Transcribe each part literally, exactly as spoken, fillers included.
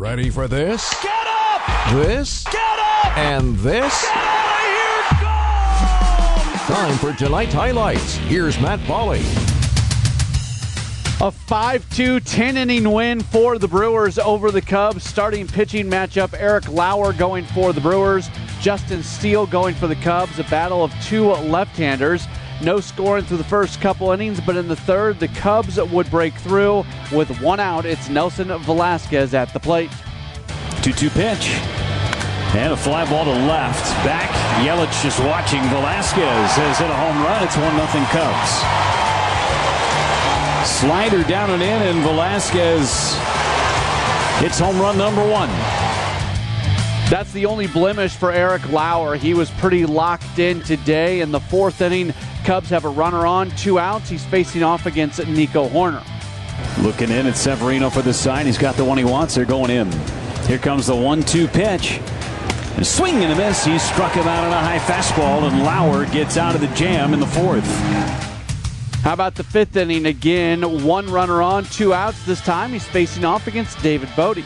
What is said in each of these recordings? Ready for this? Get up! This? Get up! And this? Get out of here! Go! Time for tonight's highlights. Here's Matt Pauley. A five two ten-inning win for the Brewers over the Cubs. Starting pitching matchup, Eric Lauer going for the Brewers. Justin Steele going for the Cubs. A battle of two left-handers. No scoring through the first couple innings, but in the third, the Cubs would break through. With one out, it's Nelson Velasquez at the plate. two two pitch. And a fly ball to left. Back, Yelich just watching. Velasquez has hit a home run. It's one nothing Cubs. Slider down and in, and Velasquez hits home run number one. That's the only blemish for Eric Lauer. He was pretty locked in today. In the fourth inning, Cubs have a runner on, two outs. He's facing off against Nico Hoerner. Looking in at Severino for the side. He's got the one he wants. They're going in. Here comes the one two pitch. A swing and a miss. He struck him out on a high fastball, and Lauer gets out of the jam in the fourth. How about the fifth inning again? One runner on, two outs. This time he's facing off against David Bote.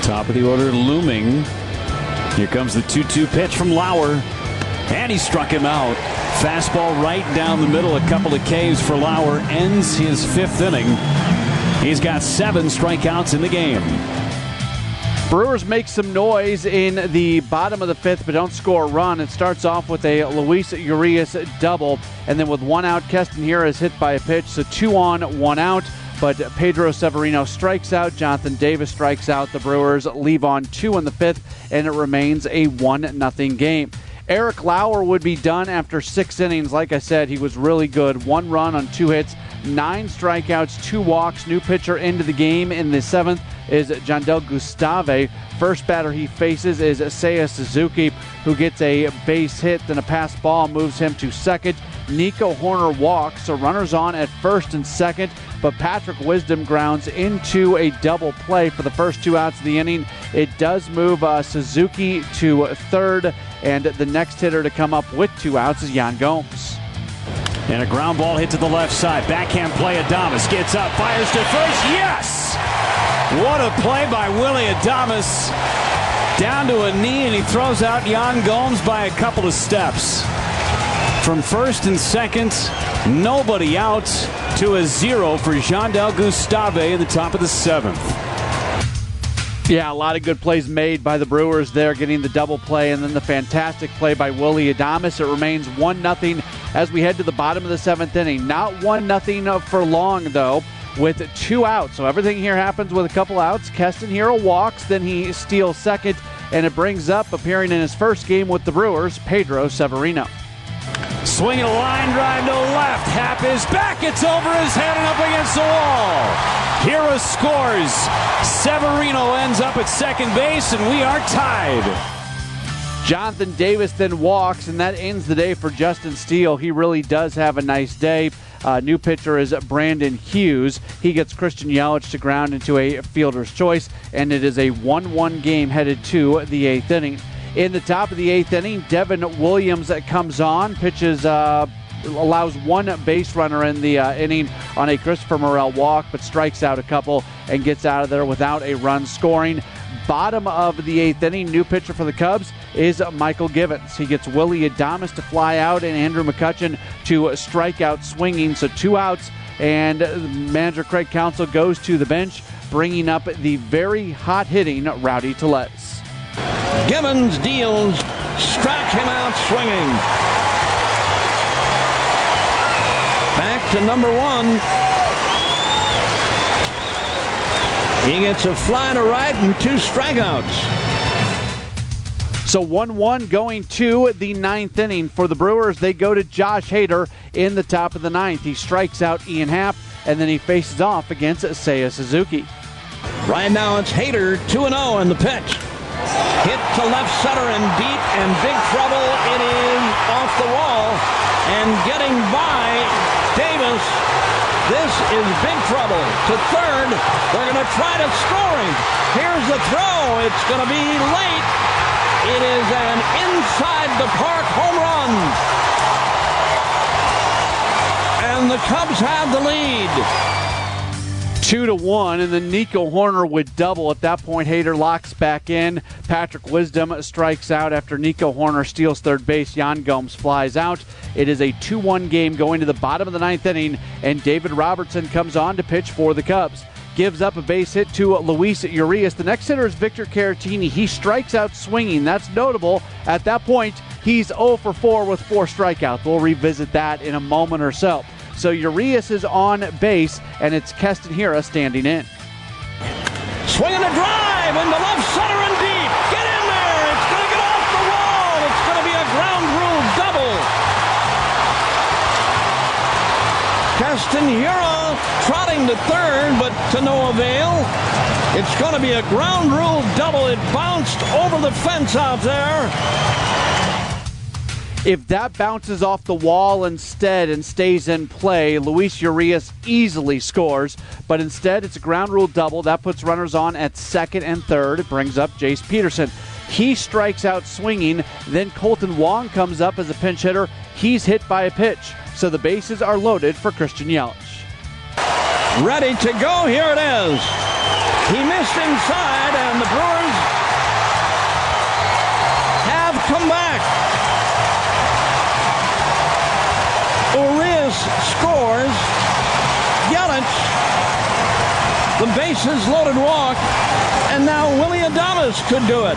Top of the order looming. Here comes the two two pitch from Lauer. And he struck him out. Fastball right down the middle. A couple of Ks for Lauer. Ends his fifth inning. He's got seven strikeouts in the game. Brewers make some noise in the bottom of the fifth, but don't score a run. It starts off with a Luis Urias double, and then with one out, Keston Hiura is hit by a pitch, so two on, one out. But Pedro Severino strikes out, Jonathan Davis strikes out. The Brewers leave on two in the fifth, and it remains a one nothing game. Eric Lauer would be done after six innings. Like I said, he was really good. One run on two hits, nine strikeouts, two walks. New pitcher into the game in the seventh is Jandel Gustave. First batter he faces is Seiya Suzuki, who gets a base hit. Then a pass ball moves him to second. Nico Hoerner walks, so runners on at first and second. But Patrick Wisdom grounds into a double play for the first two outs of the inning. It does move uh, Suzuki to third, and the next hitter to come up with two outs is Yan Gomes. And a ground ball hit to the left side. Backhand play, Adames gets up, fires to first. Yes! What a play by Willie Adames. Down to a knee, and he throws out Yan Gomes by a couple of steps. From first and second, nobody out, to a zero for Jandel Gustave in the top of the seventh. Yeah, a lot of good plays made by the Brewers there, getting the double play and then the fantastic play by Willie Adames. It remains one nothing as we head to the bottom of the seventh inning. Not one nothing for long, though, with two outs. So everything here happens with a couple outs. Keston Hiura walks, then he steals second, and it brings up, appearing in his first game with the Brewers, Pedro Severino. Swing a line drive to left. Happ is back. It's over his head and up against the wall. Hiura scores. Severino ends up at second base, and we are tied. Jonathan Davis then walks, and that ends the day for Justin Steele. He really does have a nice day. Uh, new pitcher is Brandon Hughes. He gets Christian Yelich to ground into a fielder's choice, and it is a one one game headed to the eighth inning. In the top of the eighth inning, Devin Williams comes on, pitches, uh, allows one base runner in the uh, inning on a Christopher Morel walk, but strikes out a couple and gets out of there without a run scoring. Bottom of the eighth inning, new pitcher for the Cubs is Michael Givens. He gets Willie Adames to fly out and Andrew McCutchen to strike out swinging, so two outs, and manager Craig Counsell goes to the bench, bringing up the very hot-hitting Rowdy Tellez. Givens deals, strikes him out swinging. Back to number one. He gets a fly to right and two strikeouts. So one one going to the ninth inning. For the Brewers, they go to Josh Hader in the top of the ninth. He strikes out Ian Happ, and then he faces off against Seiya Suzuki. Right now it's Hader two and oh in the pitch. Hit to left center and deep, and big trouble. It is off the wall and getting by Davis. This is big trouble. To third, they're going to try to score him. Here's the throw. It's going to be late. It is an inside the park home run. And the Cubs have the lead. Two to one, and then Nico Hoerner would double. At that point, Hader locks back in. Patrick Wisdom strikes out after Nico Hoerner steals third base. Yan Gomes flies out. It is a two one game going to the bottom of the ninth inning, and David Robertson comes on to pitch for the Cubs. Gives up a base hit to Luis Urias. The next hitter is Victor Caratini. He strikes out swinging. That's notable. At that point, he's oh for four with four strikeouts. We'll revisit that in a moment or so. So Urias is on base, and it's Keston Hiura standing in. Swinging a drive in the left center and deep. Get in there. It's going to get off the wall. It's going to be a ground rule double. Keston Hiura trotting to third, but to no avail. It's going to be a ground rule double. It bounced over the fence out there. If that bounces off the wall instead and stays in play, Luis Urias easily scores. But instead, it's a ground rule double. That puts runners on at second and third. It brings up Jace Peterson. He strikes out swinging. Then Colton Wong comes up as a pinch hitter. He's hit by a pitch. So the bases are loaded for Christian Yelich. Ready to go. Here it is. He missed inside, and the Brewers have come back. Scores. Yelich, the bases loaded walk, and now Willie Adames could do it.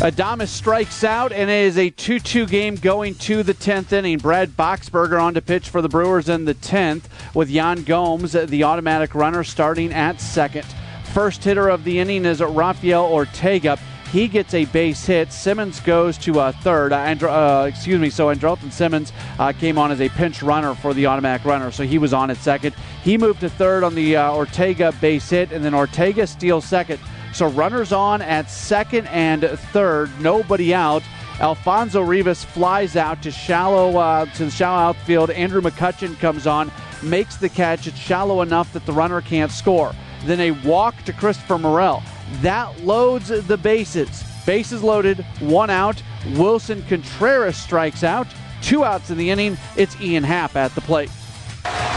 Adames strikes out, and it is a two two game going to the tenth inning. Brad Boxberger on to pitch for the Brewers in the tenth, with Yan Gomes, the automatic runner, starting at second. First hitter of the inning is Rafael Ortega. He gets a base hit. Simmons goes to uh, third. Uh, Andr- uh, excuse me. So Andrelton Simmons uh, came on as a pinch runner for the automatic runner. So he was on at second. He moved to third on the uh, Ortega base hit, and then Ortega steals second. So runners on at second and third. Nobody out. Alfonso Rivas flies out to shallow uh, to the shallow outfield. Andrew McCutchen comes on, makes the catch. It's shallow enough that the runner can't score. Then a walk to Christopher Morel. That loads the bases. Bases loaded, one out. Wilson Contreras strikes out. Two outs in the inning. It's Ian Happ at the plate.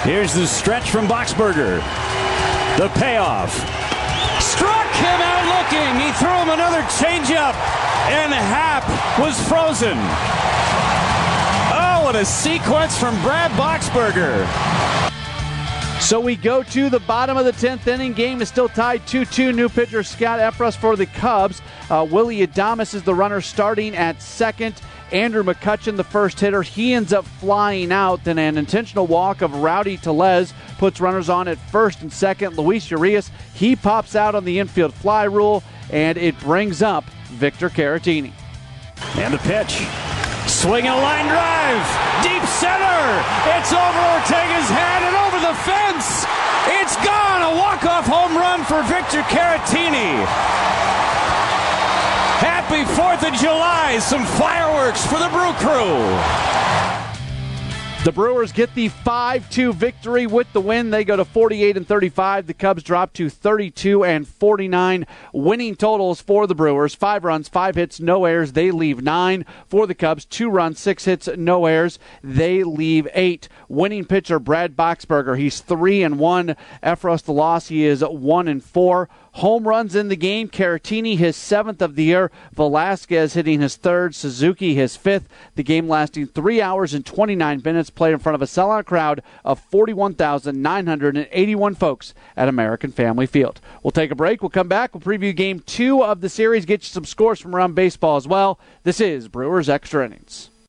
Here's the stretch from Boxberger. The payoff. Struck him out looking. He threw him another changeup, and Happ was frozen. Oh, what a sequence from Brad Boxberger. So we go to the bottom of the tenth inning. Game is still tied two two. New pitcher Scott Effross for the Cubs. Uh, Willie Adames is the runner starting at second. Andrew McCutchen, the first hitter, he ends up flying out. Then an intentional walk of Rowdy Tellez puts runners on at first and second. Luis Urias, he pops out on the infield fly rule, and it brings up Victor Caratini. And the pitch. Swing a line drive, deep center, it's over Ortega's head and over the fence. It's gone, a walk-off home run for Victor Caratini. Happy fourth of July, some fireworks for the Brew Crew. The Brewers get the five two victory with the win. They go to forty-eight and thirty-five. The Cubs drop to thirty-two and forty-nine. Winning totals for the Brewers: five runs, five hits, no errors. They leave nine. For the Cubs, two runs, six hits, no errors. They leave eight. Winning pitcher Brad Boxberger. He's three and one. Effross the loss. He is one and four. Home runs in the game. Caratini, his seventh of the year. Velasquez hitting his third. Suzuki, his fifth. The game lasting three hours and twenty-nine minutes. Played in front of a sellout crowd of forty-one thousand nine hundred eighty-one folks at American Family Field. We'll take a break. We'll come back. We'll preview game two of the series. Get you some scores from around baseball as well. This is Brewers Extra Innings.